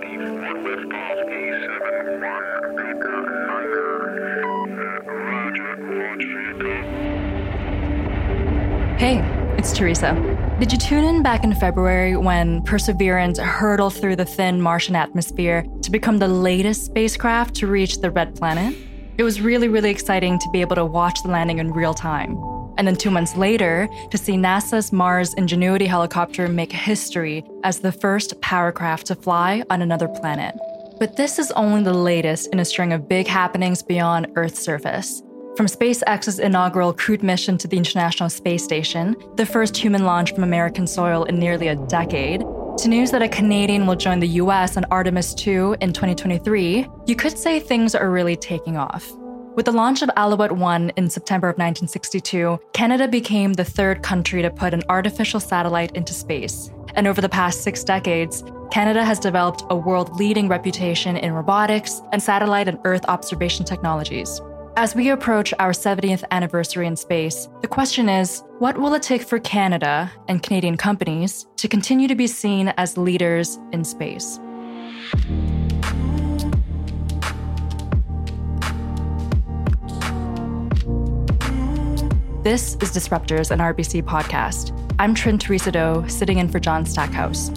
54 with Golf A71 Baker Niner. Roger, hey, it's Teresa. Did you tune in back in February when Perseverance hurtled through the thin Martian atmosphere to become the latest spacecraft to reach the red planet? It was really, really exciting to be able to watch the landing in real time. And then 2 months later, to see NASA's Mars Ingenuity helicopter make history as the first powercraft to fly on another planet. But this is only the latest in a string of big happenings beyond Earth's surface. From SpaceX's inaugural crewed mission to the International Space Station, the first human launch from American soil in nearly a decade, to news that a Canadian will join the US on Artemis II in 2023, you could say things are really taking off. With the launch of Alouette One in September of 1962, Canada became the third country to put an artificial satellite into space. And over the past 6 decades, Canada has developed a world-leading reputation in robotics and satellite and Earth observation technologies. As we approach our 70th anniversary in space, the question is, what will it take for Canada and Canadian companies to continue to be seen as leaders in space? This is Disruptors, an RBC podcast. I'm Trinh Theresa Do, sitting in for John Stackhouse.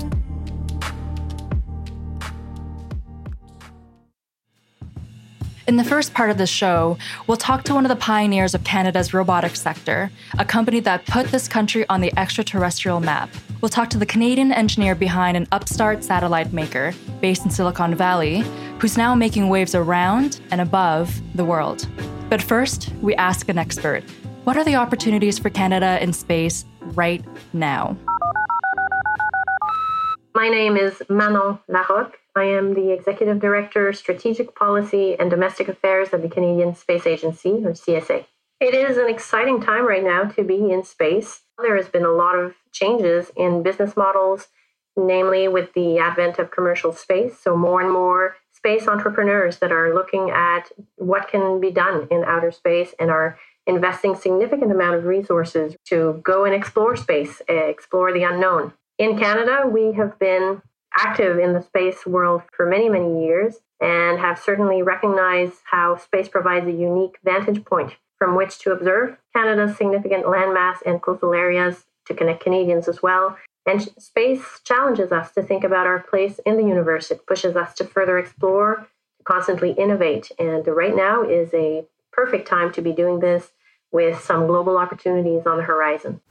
In the first part of this show, we'll talk to one of the pioneers of Canada's robotics sector, a company that put this country on the extraterrestrial map. We'll talk to the Canadian engineer behind an upstart satellite maker based in Silicon Valley, who's now making waves around and above the world. But first, we ask an expert. What are the opportunities for Canada in space right now? My name is Manon Larocque. I am the Executive Director, Strategic Policy and Domestic Affairs of the Canadian Space Agency, or CSA. It is an exciting time right now to be in space. There has been a lot of changes in business models, namely with the advent of commercial space. So more and more space entrepreneurs that are looking at what can be done in outer space and are investing significant amount of resources to go and explore space, explore the unknown. In Canada, we have been active in the space world for many, many years and have certainly recognized how space provides a unique vantage point from which to observe Canada's significant landmass and coastal areas, to connect Canadians as well. And space challenges us to think about our place in the universe. It pushes us to further explore, to constantly innovate. And right now is a perfect time to be doing this, with some global opportunities on the horizon.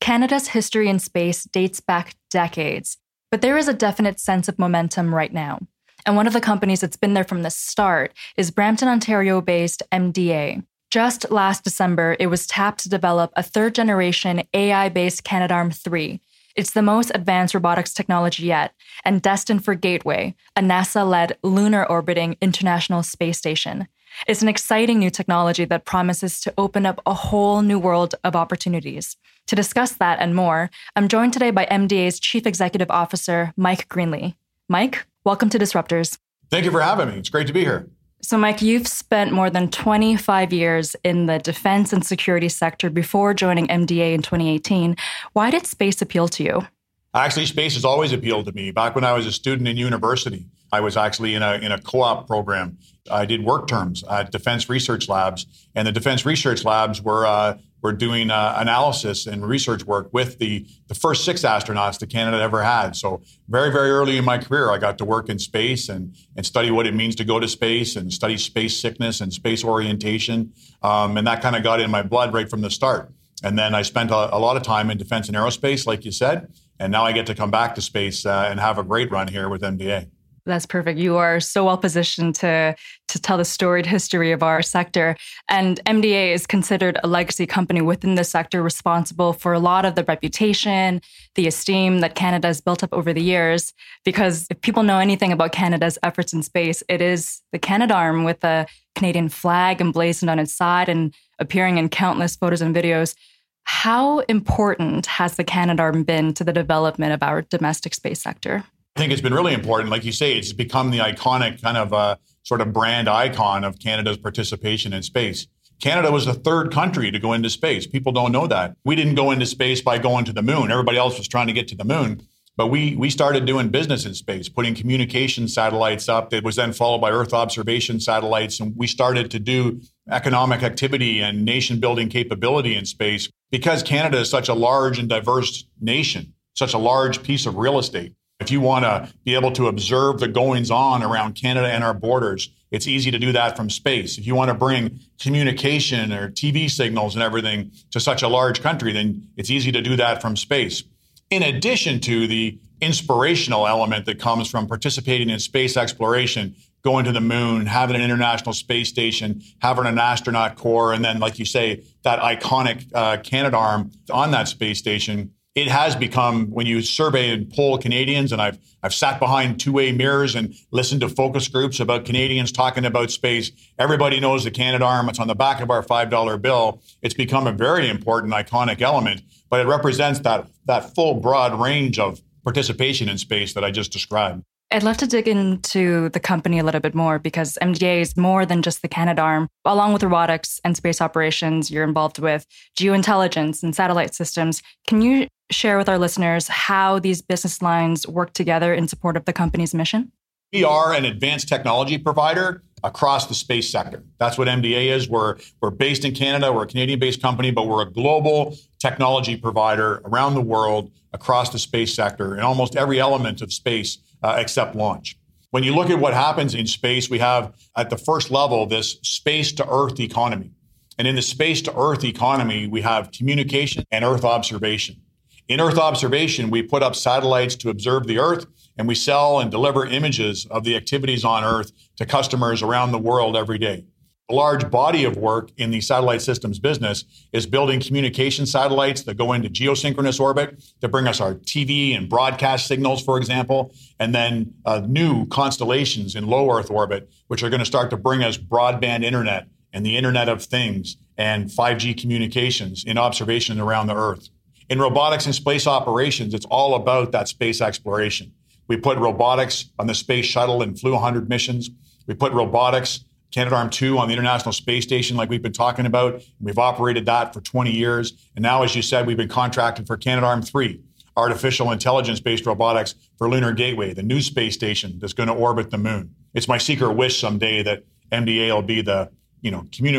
Canada's history in space dates back decades, but there is a definite sense of momentum right now. And one of the companies that's been there from the start is Brampton, Ontario-based MDA. Just last December, it was tapped to develop a third-generation AI-based Canadarm3. It's the most advanced robotics technology yet, and destined for Gateway, a NASA-led lunar orbiting International Space Station. It's an exciting new technology that promises to open up a whole new world of opportunities. To discuss that and more, I'm joined today by MDA's Chief Executive Officer, Mike Greenley. Mike, welcome to Disruptors. Thank you for having me. It's great to be here. So, Mike, you've spent more than 25 years in the defense and security sector before joining MDA in 2018. Why did space appeal to you? Actually, space has always appealed to me. Back when I was a student in university, I was actually in a co-op program. I did work terms at Defense Research Labs, and the Defense Research Labs were doing analysis and research work with the first 6 astronauts that Canada ever had. So very, very early in my career, I got to work in space and study what it means to go to space and study space sickness and space orientation, and that kind of got in my blood right from the start. And then I spent a lot of time in defense and aerospace, like you said, and now I get to come back to space and have a great run here with MDA. That's perfect. You are so well positioned to tell the storied history of our sector. And MDA is considered a legacy company within the sector, responsible for a lot of the reputation, the esteem that Canada has built up over the years. Because if people know anything about Canada's efforts in space, it is the Canadarm with the Canadian flag emblazoned on its side and appearing in countless photos and videos. How important has the Canadarm been to the development of our domestic space sector? I think it's been really important. Like you say, it's become the iconic kind of sort of brand icon of Canada's participation in space. Canada was the third country to go into space. People don't know that. We didn't go into space by going to the moon. Everybody else was trying to get to the moon. But we started doing business in space, putting communication satellites up that was then followed by Earth observation satellites. And we started to do economic activity and nation-building capability in space because Canada is such a large and diverse nation, such a large piece of real estate. If you want to be able to observe the goings-on around Canada and our borders, it's easy to do that from space. If you want to bring communication or TV signals and everything to such a large country, then it's easy to do that from space. In addition to the inspirational element that comes from participating in space exploration, going to the moon, having an international space station, having an astronaut corps, and then, like you say, that iconic Canadarm on that space station, it has become, when you survey and poll Canadians, and I've sat behind two-way mirrors and listened to focus groups about Canadians talking about space. Everybody knows the Canadarm. It's on the back of our $5 bill. It's become a very important, iconic element, but it represents that full, broad range of participation in space that I just described. I'd love to dig into the company a little bit more because MDA is more than just the Canadarm. Along with robotics and space operations, you're involved with geointelligence and satellite systems. Can you share with our listeners how these business lines work together in support of the company's mission? We are an advanced technology provider across the space sector. That's what MDA is. We're based in Canada. We're a Canadian-based company, but we're a global technology provider around the world across the space sector in almost every element of space except launch. When you look at what happens in space, we have at the first level this space-to-Earth economy. And in the space-to-Earth economy, we have communication and Earth observation. In Earth observation, we put up satellites to observe the Earth, and we sell and deliver images of the activities on Earth to customers around the world every day. A large body of work in the satellite systems business is building communication satellites that go into geosynchronous orbit that bring us our TV and broadcast signals, for example, and then new constellations in low Earth orbit, which are going to start to bring us broadband internet and the Internet of Things and 5G communications in observation around the Earth. In robotics and space operations, it's all about that space exploration. We put robotics on the space shuttle and flew 100 missions. We put robotics, Canadarm2, on the International Space Station like we've been talking about. We've operated that for 20 years. And now, as you said, we've been contracted for Canadarm3, artificial intelligence-based robotics for Lunar Gateway, the new space station that's going to orbit the moon. It's my secret wish someday that MDA will be the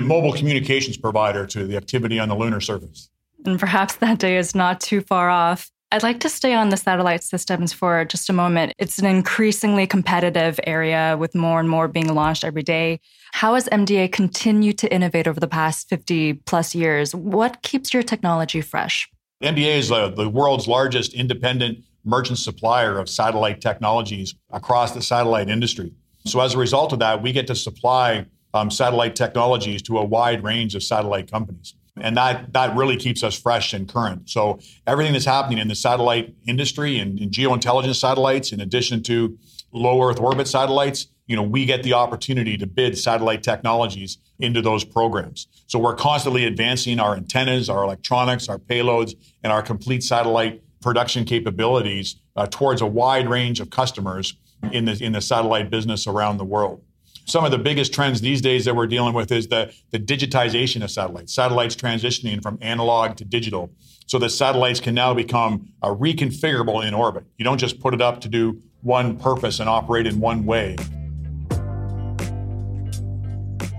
mobile communications provider to the activity on the lunar surface. And perhaps that day is not too far off. I'd like to stay on the satellite systems for just a moment. It's an increasingly competitive area with more and more being launched every day. How has MDA continued to innovate over the past 50 plus years? What keeps your technology fresh? MDA is the world's largest independent merchant supplier of satellite technologies across the satellite industry. So as a result of that, we get to supply satellite technologies to a wide range of satellite companies. And that really keeps us fresh and current. So everything that's happening in the satellite industry and in geointelligence satellites, in addition to low Earth orbit satellites, we get the opportunity to bid satellite technologies into those programs. So we're constantly advancing our antennas, our electronics, our payloads, and our complete satellite production capabilities towards a wide range of customers in the satellite business around the world. Some of the biggest trends these days that we're dealing with is the digitization of satellites. Satellites transitioning from analog to digital so that satellites can now become reconfigurable in orbit. You don't just put it up to do one purpose and operate in one way.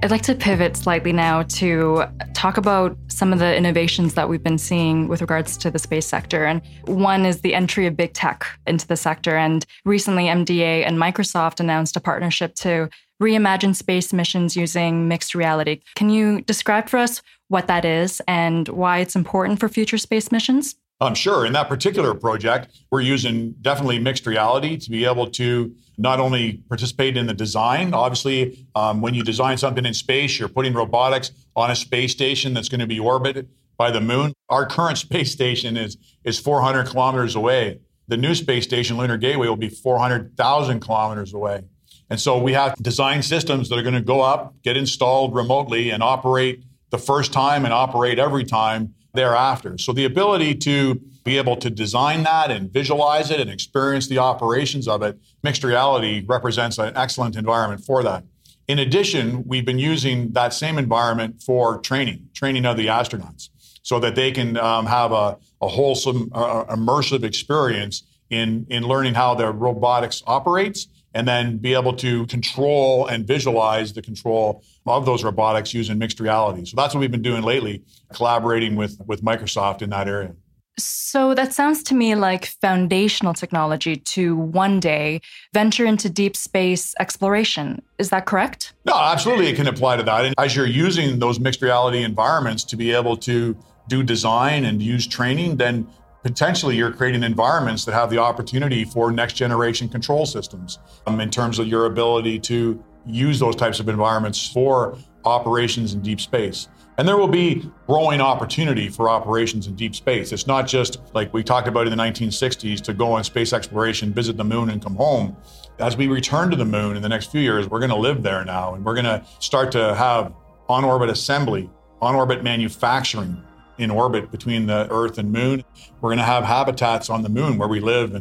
I'd like to pivot slightly now to talk about some of the innovations that we've been seeing with regards to the space sector. And one is the entry of big tech into the sector. And recently, MDA and Microsoft announced a partnership to reimagine space missions using mixed reality. Can you describe for us what that is and why it's important for future space missions? Sure. In that particular project, we're using definitely mixed reality to be able to not only participate in the design. Obviously, when you design something in space, you're putting robotics on a space station that's going to be orbited by the moon. Our current space station is 400 kilometers away. The new space station, Lunar Gateway, will be 400,000 kilometers away. And so we have design systems that are going to go up, get installed remotely, and operate the first time and operate every time thereafter. So the ability to be able to design that and visualize it and experience the operations of it, mixed reality represents an excellent environment for that. In addition, we've been using that same environment for training of the astronauts so that they can have a wholesome, immersive experience in learning how the robotics operates, and then be able to control and visualize the control of those robotics using mixed reality. So that's what we've been doing lately, collaborating with Microsoft in that area. So that sounds to me like foundational technology to one day venture into deep space exploration. Is that correct? No, absolutely it can apply to that. And as you're using those mixed reality environments to be able to do design and use training, then potentially you're creating environments that have the opportunity for next generation control systems in terms of your ability to use those types of environments for operations in deep space. And there will be growing opportunity for operations in deep space. It's not just like we talked about in the 1960s to go on space exploration, visit the moon and come home. As we return to the moon in the next few years, we're going to live there now, and we're going to start to have on-orbit assembly, on-orbit manufacturing, in orbit between the Earth and Moon. We're going to have habitats on the Moon where we live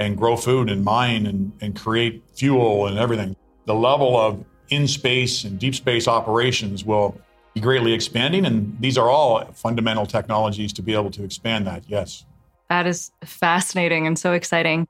and grow food and mine and create fuel and everything. The level of in-space and deep space operations will be greatly expanding, and these are all fundamental technologies to be able to expand that, yes. That is fascinating and so exciting.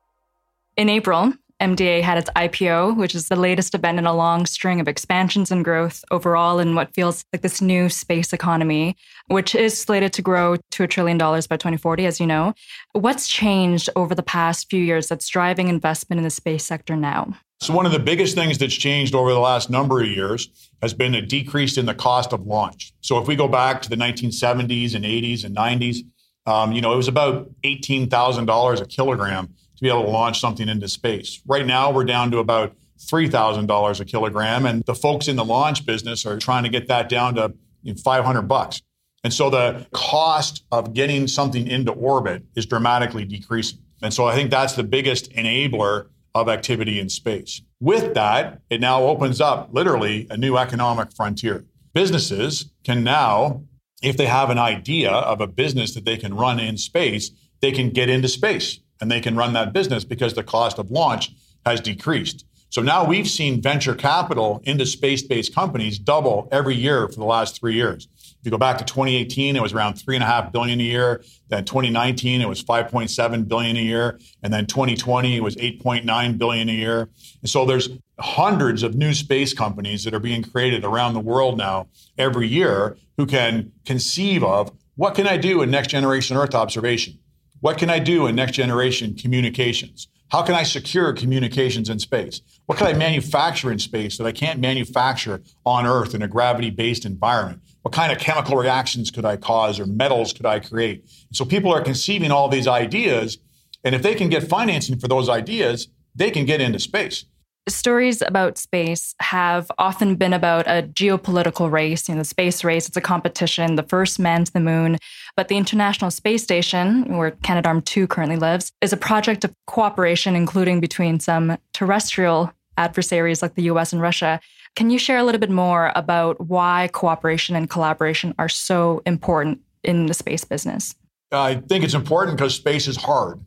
In April, MDA had its IPO, which is the latest event in a long string of expansions and growth overall in what feels like this new space economy, which is slated to grow to $1 trillion by 2040, as you know. What's changed over the past few years that's driving investment in the space sector now? So one of the biggest things that's changed over the last number of years has been a decrease in the cost of launch. So if we go back to the 1970s and 80s and 90s, it was about $18,000 a kilogram to be able to launch something into space. Right now, we're down to about $3,000 a kilogram, and the folks in the launch business are trying to get that down to $500. And so the cost of getting something into orbit is dramatically decreasing. And so I think that's the biggest enabler of activity in space. With that, it now opens up literally a new economic frontier. Businesses can now, if they have an idea of a business that they can run in space, they can get into space. And they can run that business because the cost of launch has decreased. So now we've seen venture capital into space-based companies double every year for the last 3 years. If you go back to 2018, it was around $3.5 billion a year. Then 2019, it was $5.7 billion a year. And then 2020, it was $8.9 billion a year. And so there's hundreds of new space companies that are being created around the world now every year who can conceive of, what can I do in next generation Earth observation? What can I do in next generation communications? How can I secure communications in space? What can I manufacture in space that I can't manufacture on Earth in a gravity-based environment? What kind of chemical reactions could I cause, or metals could I create? So people are conceiving all these ideas, and if they can get financing for those ideas, they can get into space. Stories about space have often been about a geopolitical race, the space race. It's a competition, the first man to the moon. But the International Space Station, where Canadarm2 currently lives, is a project of cooperation, including between some terrestrial adversaries like the US and Russia. Can you share a little bit more about why cooperation and collaboration are so important in the space business? I think it's important because space is hard.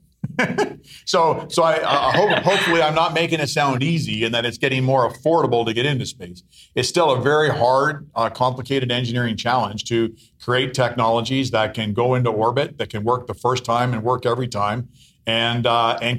So I hopefully I'm not making it sound easy, and that it's getting more affordable to get into space. It's still a very hard, complicated engineering challenge to create technologies that can go into orbit, that can work the first time and work every time, and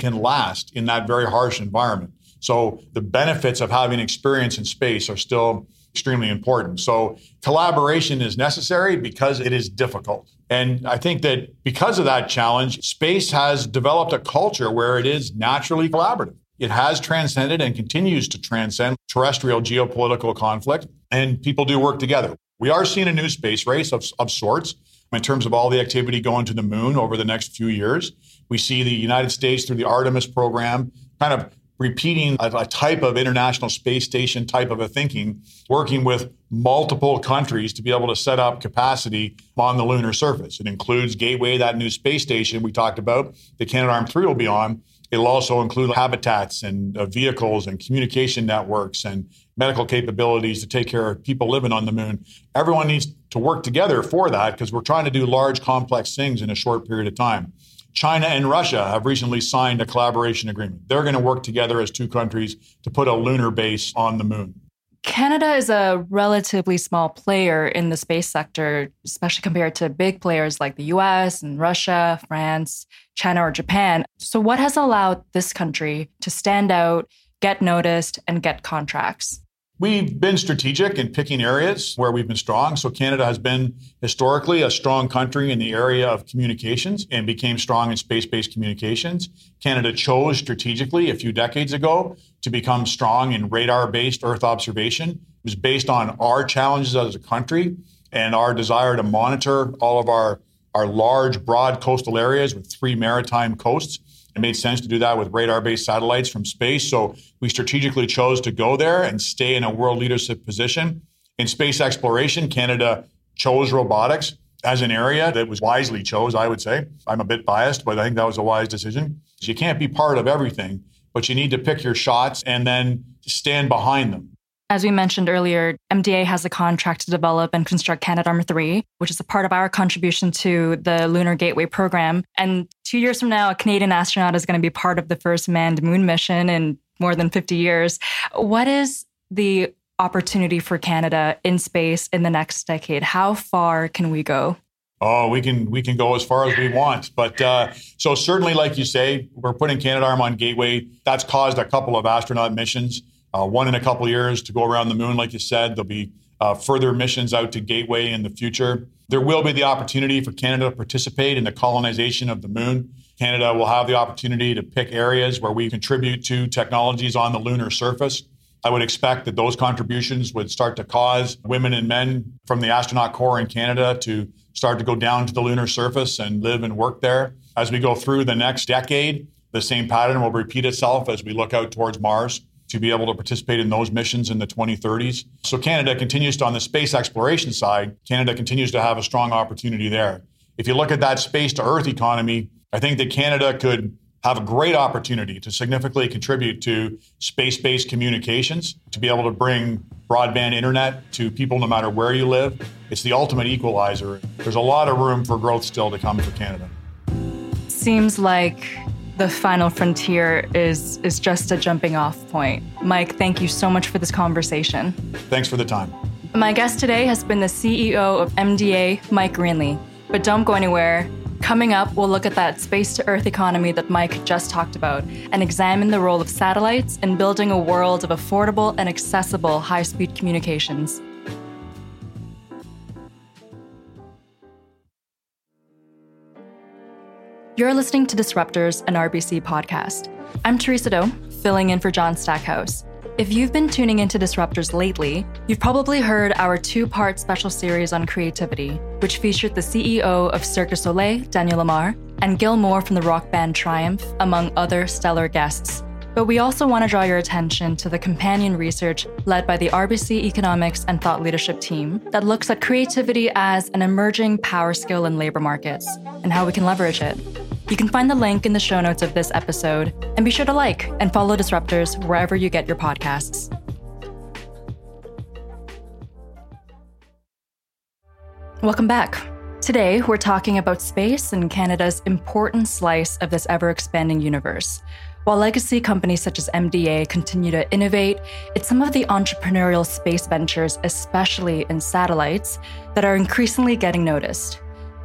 can last in that very harsh environment. So the benefits of having experience in space are still extremely important. So collaboration is necessary because it is difficult. And I think that because of that challenge, space has developed a culture where it is naturally collaborative. It has transcended and continues to transcend terrestrial geopolitical conflict, and people do work together. We are seeing a new space race of sorts in terms of all the activity going to the moon over the next few years. We see the United States through the Artemis program kind of repeating a type of International Space Station type of a thinking, working with multiple countries to be able to set up capacity on the lunar surface. It includes Gateway, that new space station we talked about, that Canadarm3 will be on. It'll also include habitats and vehicles and communication networks and medical capabilities to take care of people living on the moon. Everyone needs to work together for that because we're trying to do large, complex things in a short period of time. China and Russia have recently signed a collaboration agreement. They're going to work together as two countries to put a lunar base on the moon. Canada is a relatively small player in the space sector, especially compared to big players like the US and Russia, France, China, or Japan. So what has allowed this country to stand out, get noticed, and get contracts? We've been strategic in picking areas where we've been strong. So Canada has been historically a strong country in the area of communications and became strong in space-based communications. Canada chose strategically a few decades ago to become strong in radar-based Earth observation. It was based on our challenges as a country and our desire to monitor all of our large, broad coastal areas with three maritime coasts. It made sense to do that with radar-based satellites from space. So we strategically chose to go there and stay in a world leadership position. In space exploration, Canada chose robotics as an area that was wisely chose, I would say. I'm a bit biased, but I think that was a wise decision. So you can't be part of everything, but you need to pick your shots and then stand behind them. As we mentioned earlier, MDA has a contract to develop and construct Canadarm3, which is a part of our contribution to the Lunar Gateway program. And 2 years from now, a Canadian astronaut is going to be part of the first manned moon mission in more than 50 years. What is the opportunity for Canada in space in the next decade? How far can we go? Oh, we can go as far as we want. But so certainly, like you say, we're putting Canadarm on Gateway. That's caused a couple of astronaut missions. One in a couple of years to go around the moon, like you said. There'll be further missions out to Gateway in the future. There will be the opportunity for Canada to participate in the colonization of the moon. Canada will have the opportunity to pick areas where we contribute to technologies on the lunar surface. I would expect that those contributions would start to cause women and men from the astronaut corps in Canada to start to go down to the lunar surface and live and work there. As we go through the next decade, the same pattern will repeat itself as we look out towards Mars, to be able to participate in those missions in the 2030s. So Canada continues to, on the space exploration side, Canada continues to have a strong opportunity there. If you look at that space to Earth economy, I think that Canada could have a great opportunity to significantly contribute to space-based communications, to be able to bring broadband internet to people no matter where you live. It's the ultimate equalizer. There's a lot of room for growth still to come for Canada. Seems like the final frontier is just a jumping off point. Mike, thank you so much for this conversation. Thanks for the time. My guest today has been the CEO of MDA, Mike Greenley. But don't go anywhere. Coming up, we'll look at that space-to-Earth economy that Mike just talked about and examine the role of satellites in building a world of affordable and accessible high-speed communications. You're listening to Disruptors, an RBC podcast. I'm Theresa Do, filling in for John Stackhouse. If you've been tuning into Disruptors lately, you've probably heard our two-part special series on creativity, which featured the CEO of Cirque du Soleil, Daniel Lamar, and Gil Moore from the rock band Triumph, among other stellar guests. But we also want to draw your attention to the companion research led by the RBC Economics and Thought Leadership team that looks at creativity as an emerging power skill in labor markets and how we can leverage it. You can find the link in the show notes of this episode, and be sure to like and follow Disruptors wherever you get your podcasts. Welcome back. Today, we're talking about space and Canada's important slice of this ever-expanding universe. While legacy companies such as MDA continue to innovate, it's some of the entrepreneurial space ventures, especially in satellites, that are increasingly getting noticed.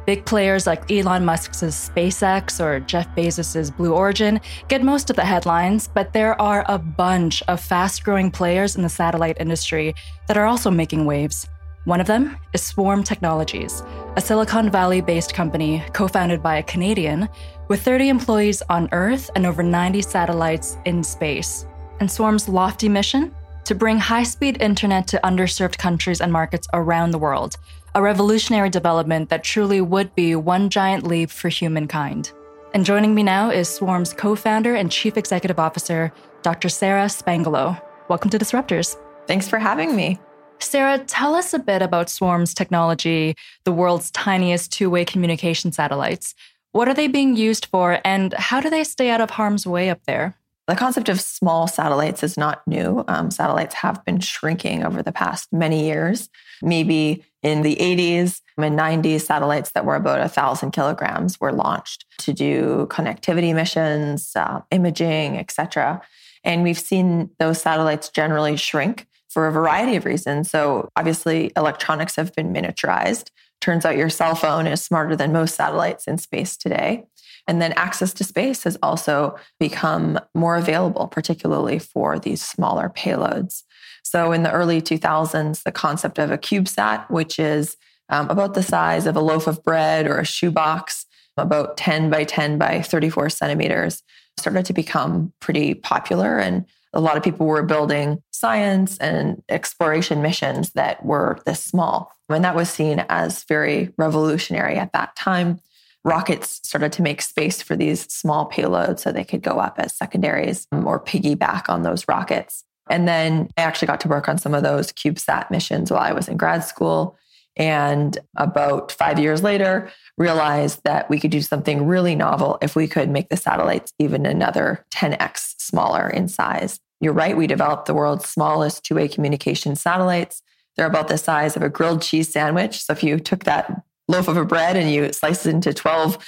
Big players like Elon Musk's SpaceX or Jeff Bezos's Blue Origin get most of the headlines, but there are a bunch of fast-growing players in the satellite industry that are also making waves. One of them is Swarm Technologies, a Silicon Valley-based company co-founded by a Canadian with 30 employees on Earth and over 90 satellites in space. And Swarm's lofty mission? To bring high-speed internet to underserved countries and markets around the world, a revolutionary development that truly would be one giant leap for humankind. And joining me now is Swarm's co-founder and chief executive officer, Dr. Sara Spangelo. Welcome to Disruptors. Thanks for having me. Sara, tell us a bit about Swarm's technology, the world's tiniest two-way communication satellites. What are they being used for, and how do they stay out of harm's way up there? The concept of small satellites is not new. Satellites have been shrinking over the past many years. Maybe in the 80s and 90s, satellites that were about 1,000 kilograms were launched to do connectivity missions, imaging, etc. And we've seen those satellites generally shrink for a variety of reasons. So obviously, electronics have been miniaturized. Turns out your cell phone is smarter than most satellites in space today. And then access to space has also become more available, particularly for these smaller payloads. So in the early 2000s, the concept of a CubeSat, which is about the size of a loaf of bread or a shoebox, about 10 by 10 by 34 centimeters, started to become pretty popular. And a lot of people were building science and exploration missions that were this small. And that was seen as very revolutionary at that time. Rockets started to make space for these small payloads so they could go up as secondaries or piggyback on those rockets. And then I actually got to work on some of those CubeSat missions while I was in grad school. And about 5 years later, realized that we could do something really novel if we could make the satellites even another 10x smaller in size. You're right, we developed the world's smallest two-way communication satellites. They're about the size of a grilled cheese sandwich. So if you took that loaf of a bread and you slice it into 12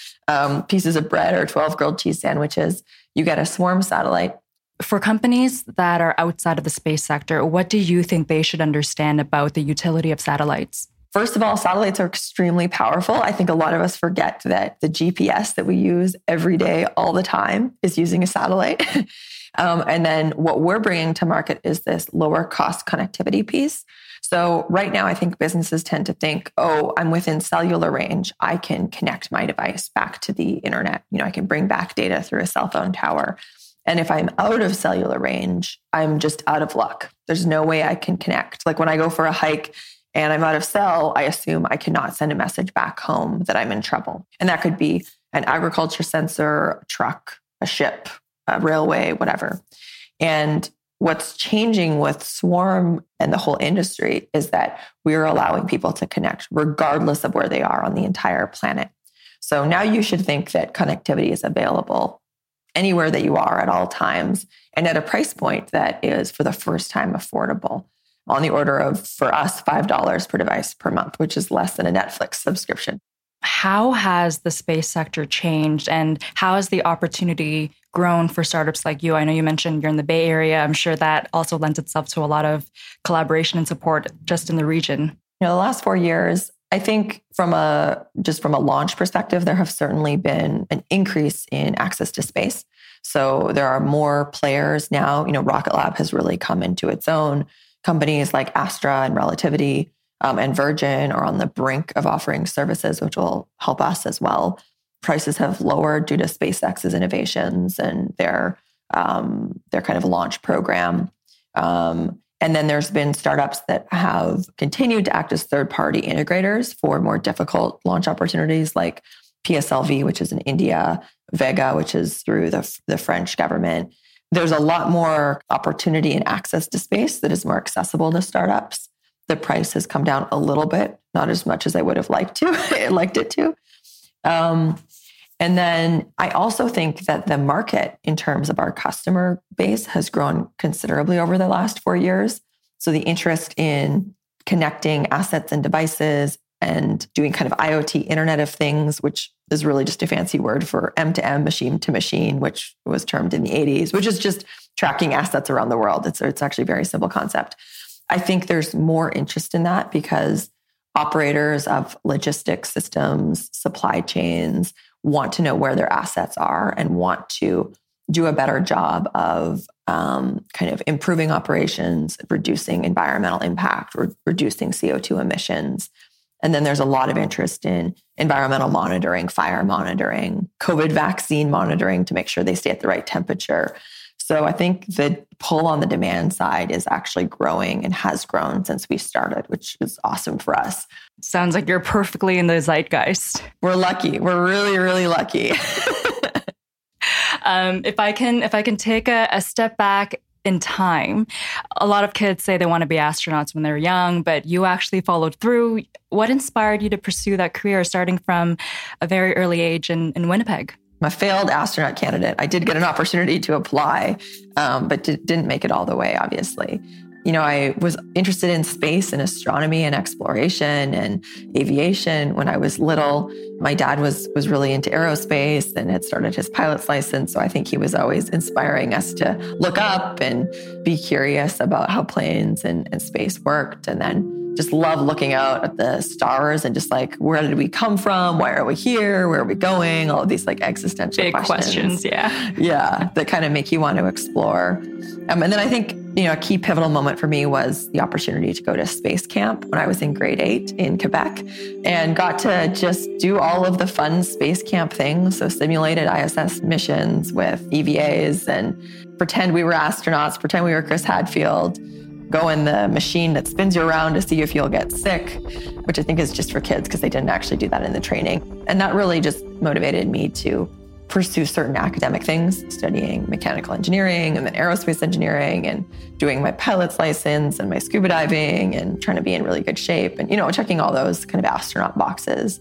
pieces of bread or 12 grilled cheese sandwiches, you get a Swarm satellite. For companies that are outside of the space sector, what do you think they should understand about the utility of satellites? First of all, satellites are extremely powerful. I think a lot of us forget that the GPS that we use every day, all the time, is using a satellite. And then what we're bringing to market is this lower cost connectivity piece. So right now, I think businesses tend to think, oh, I'm within cellular range. I can connect my device back to the internet. You know, I can bring back data through a cell phone tower. And if I'm out of cellular range, I'm just out of luck. There's no way I can connect. Like when I go for a hike and I'm out of cell, I assume I cannot send a message back home that I'm in trouble. And that could be an agriculture sensor, a truck, a ship, a railway, whatever. And what's changing with Swarm and the whole industry is that we're allowing people to connect regardless of where they are on the entire planet. So now you should think that connectivity is available anywhere that you are at all times and at a price point that is for the first time affordable, on the order of, for us, $5 per device per month, which is less than a Netflix subscription. How has the space sector changed and how has the opportunity grown for startups like you? I know you mentioned you're in the Bay Area. I'm sure that also lends itself to a lot of collaboration and support just in the region. You know, the last 4 years, I think from a launch perspective, there have certainly been an increase in access to space. So there are more players now. You know, Rocket Lab has really come into its own. Companies like Astra and Relativity and Virgin are on the brink of offering services, which will help us as well. Prices have lowered due to SpaceX's innovations and their kind of launch program. And then there's been startups that have continued to act as third-party integrators for more difficult launch opportunities like PSLV, which is in India, Vega, which is through the French government. There's a lot more opportunity and access to space that is more accessible to startups. The price has come down a little bit, not as much as I would have liked it to. And then I also think that the market in terms of our customer base has grown considerably over the last 4 years. So the interest in connecting assets and devices and doing kind of IoT, Internet of Things, which is really just a fancy word for M2M, machine to machine, which was termed in the 80s, which is just tracking assets around the world. It's actually a very simple concept. I think there's more interest in that because operators of logistics systems, supply chains want to know where their assets are and want to do a better job of kind of improving operations, reducing environmental impact, or reducing CO2 emissions. And then there's a lot of interest in environmental monitoring, fire monitoring, COVID vaccine monitoring to make sure they stay at the right temperature. So I think the pull on the demand side is actually growing and has grown since we started, which is awesome for us. Sounds like you're perfectly in the zeitgeist. We're lucky. We're really, really lucky. If I can take a step back in time. A lot of kids say they want to be astronauts when they're young, but you actually followed through. What inspired you to pursue that career starting from a very early age in Winnipeg? I'm a failed astronaut candidate. I did get an opportunity to apply, but didn't make it all the way, obviously. You know, I was interested in space and astronomy and exploration and aviation when I was little. My dad was really into aerospace and had started his pilot's license. So I think he was always inspiring us to look up and be curious about how planes and space worked. And then just love looking out at the stars and just like, where did we come from? Why are we here? Where are we going? All of these like existential questions. Big questions, yeah. Yeah, that kind of make you want to explore. And then I think, you know, a key pivotal moment for me was the opportunity to go to space camp when I was in grade 8 in Quebec and got to just do all of the fun space camp things. So simulated ISS missions with EVAs and pretend we were astronauts, pretend we were Chris Hadfield, go in the machine that spins you around to see if you'll get sick, which I think is just for kids because they didn't actually do that in the training. And that really just motivated me to pursue certain academic things, studying mechanical engineering and then aerospace engineering and doing my pilot's license and my scuba diving and trying to be in really good shape and, you know, checking all those kind of astronaut boxes.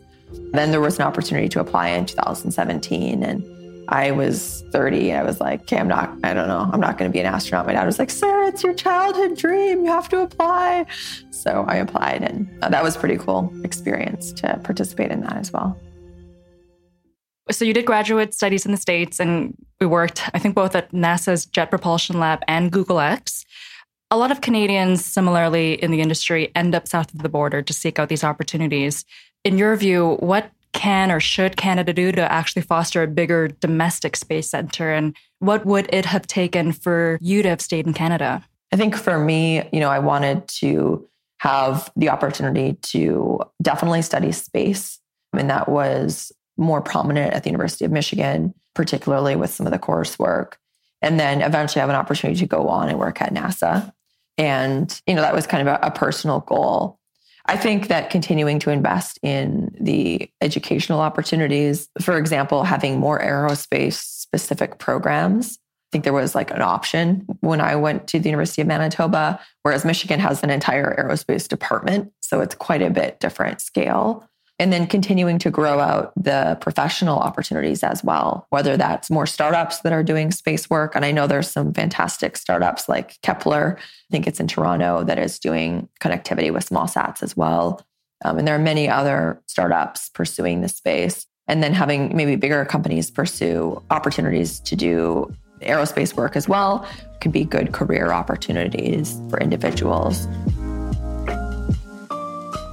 Then there was an opportunity to apply in 2017 and I was 30 and I was like, okay, I'm not going to be an astronaut. My dad was like, Sara, it's your childhood dream. You have to apply. So I applied and that was a pretty cool experience to participate in that as well. So you did graduate studies in the States and we worked, I think, both at NASA's Jet Propulsion Lab and Google X. A lot of Canadians similarly in the industry end up south of the border to seek out these opportunities. In your view, what can or should Canada do to actually foster a bigger domestic space center? And what would it have taken for you to have stayed in Canada? I think for me, you know, I wanted to have the opportunity to definitely study space. And that was more prominent at the University of Michigan, particularly with some of the coursework. And then eventually have an opportunity to go on and work at NASA. And, you know, that was kind of a personal goal. I think that continuing to invest in the educational opportunities, for example, having more aerospace specific programs. I think there was like an option when I went to the University of Manitoba, whereas Michigan has an entire aerospace department. So it's quite a bit different scale. And then continuing to grow out the professional opportunities as well, whether that's more startups that are doing space work. And I know there's some fantastic startups like Kepler, I think it's in Toronto, that is doing connectivity with small sats as well. And there are many other startups pursuing the space. And then having maybe bigger companies pursue opportunities to do aerospace work as well can be good career opportunities for individuals.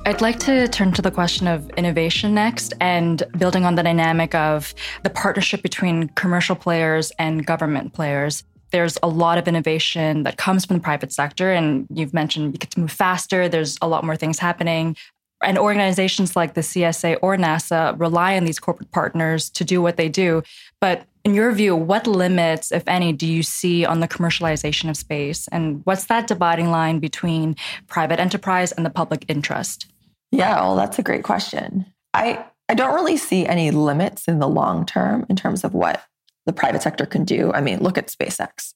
I'd like to turn to the question of innovation next and building on the dynamic of the partnership between commercial players and government players. There's a lot of innovation that comes from the private sector, and you've mentioned you get to move faster. There's a lot more things happening. And organizations like the CSA or NASA rely on these corporate partners to do what they do. But in your view, what limits, if any, do you see on the commercialization of space? And what's that dividing line between private enterprise and the public interest? Yeah, well, that's a great question. I don't really see any limits in the long term in terms of what the private sector can do. I mean, look at SpaceX.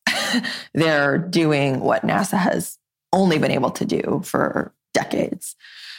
They're doing what NASA has only been able to do for decades.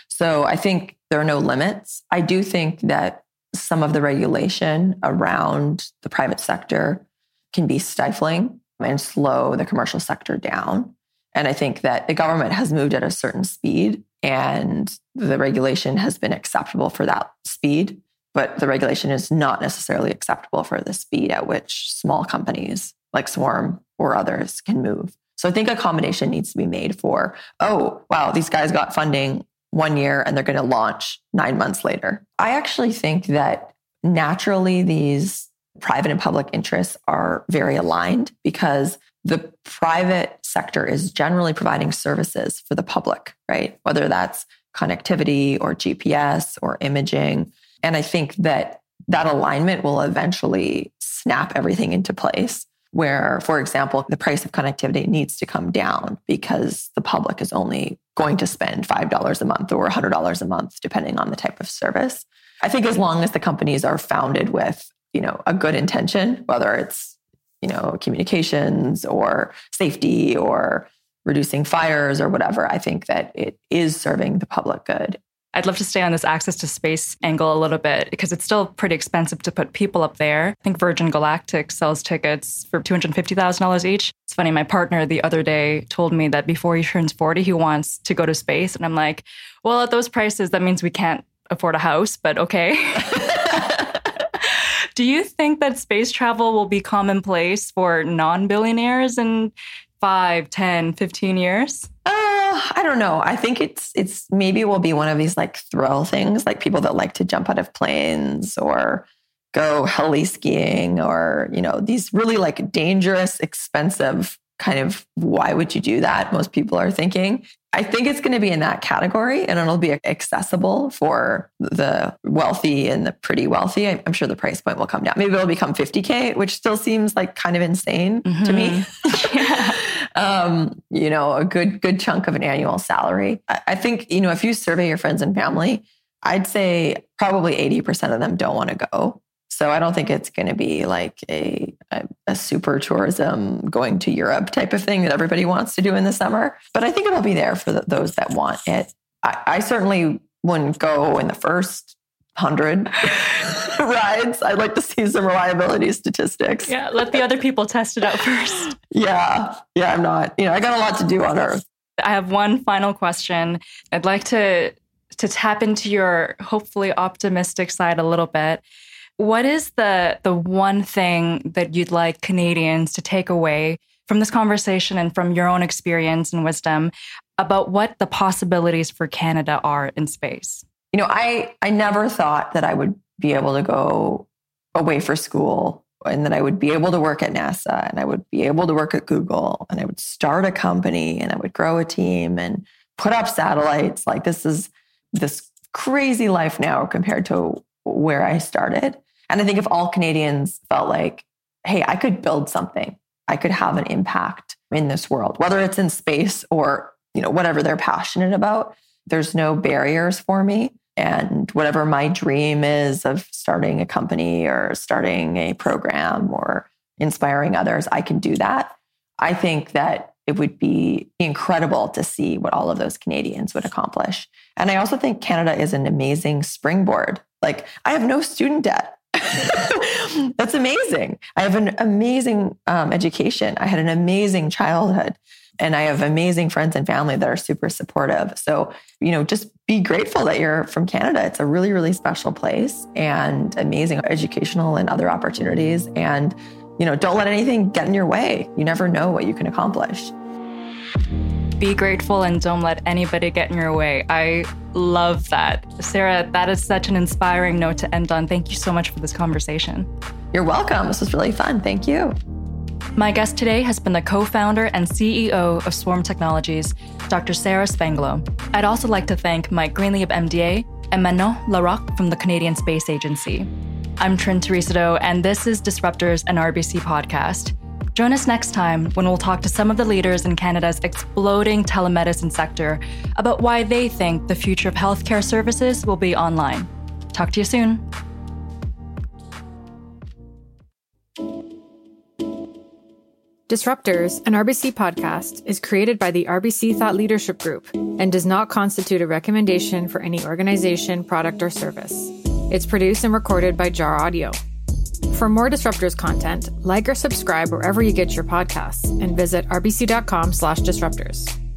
So I think there are no limits. I do think that some of the regulation around the private sector can be stifling and slow the commercial sector down. And I think that the government has moved at a certain speed and the regulation has been acceptable for that speed, but the regulation is not necessarily acceptable for the speed at which small companies like Swarm or others can move. So I think accommodation needs to be made for, oh, wow, these guys got funding 1 year and they're going to launch 9 months later. I actually think that naturally these private and public interests are very aligned because the private sector is generally providing services for the public, right? Whether that's connectivity or GPS or imaging. And I think that that alignment will eventually snap everything into place where, for example, the price of connectivity needs to come down because the public is only going to spend $5 a month or $100 a month, depending on the type of service. I think as long as the companies are founded with, you know, a good intention, whether it's, you know, communications or safety or reducing fires or whatever, I think that it is serving the public good. I'd love to stay on this access to space angle a little bit because it's still pretty expensive to put people up there. I think Virgin Galactic sells tickets for $250,000 each. It's funny, my partner the other day told me that before he turns 40, he wants to go to space. And I'm like, well, at those prices, that means we can't afford a house, but okay. Do you think that space travel will be commonplace for non-billionaires in 5, 10, 15 years? I don't know. I think it's maybe will be one of these like thrill things, like people that like to jump out of planes or go heli skiing or, you know, these really like dangerous, expensive kind of why would you do that? Most people are thinking. I think it's going to be in that category and it'll be accessible for the wealthy and the pretty wealthy. I'm sure the price point will come down. Maybe it'll become 50K, which still seems like kind of insane to me. Yeah. You know, a good chunk of an annual salary. I think, you know, if you survey your friends and family, I'd say probably 80% of them don't want to go. So I don't think it's going to be like a super tourism going to Europe type of thing that everybody wants to do in the summer. But I think it'll be there for those that want it. I certainly wouldn't go in the first 100 rides. I'd like to see some reliability statistics. Yeah, let the other people test it out first. Yeah, I'm not. You know, I got a lot to do on Earth. I have one final question. I'd like to tap into your hopefully optimistic side a little bit. What is the one thing that you'd like Canadians to take away from this conversation and from your own experience and wisdom about what the possibilities for Canada are in space? You know, I never thought that I would be able to go away for school and that I would be able to work at NASA and I would be able to work at Google and I would start a company and I would grow a team and put up satellites. Like this is this crazy life now compared to where I started. And I think if all Canadians felt like, hey, I could build something, I could have an impact in this world, whether it's in space or, you know, whatever they're passionate about, there's no barriers for me. And whatever my dream is of starting a company or starting a program or inspiring others, I can do that. I think that it would be incredible to see what all of those Canadians would accomplish. And I also think Canada is an amazing springboard. Like, I have no student debt. That's amazing. I have an amazing education. I had an amazing childhood. And I have amazing friends and family that are super supportive. So, you know, just be grateful that you're from Canada. It's a really, really special place and amazing educational and other opportunities. And, you know, don't let anything get in your way. You never know what you can accomplish. Be grateful and don't let anybody get in your way. I love that. Sara, that is such an inspiring note to end on. Thank you so much for this conversation. You're welcome. This was really fun. Thank you. My guest today has been the co-founder and CEO of Swarm Technologies, Dr. Sara Spangelo. I'd also like to thank Mike Greenley of MDA and Manon Larocque from the Canadian Space Agency. I'm Trinh Theresa Do, and this is Disruptors, an RBC podcast. Join us next time when we'll talk to some of the leaders in Canada's exploding telemedicine sector about why they think the future of healthcare services will be online. Talk to you soon. Disruptors, an RBC podcast, is created by the RBC Thought Leadership Group and does not constitute a recommendation for any organization, product, or service. It's produced and recorded by JAR Audio. For more Disruptors content, like or subscribe wherever you get your podcasts and visit rbc.com/disruptors.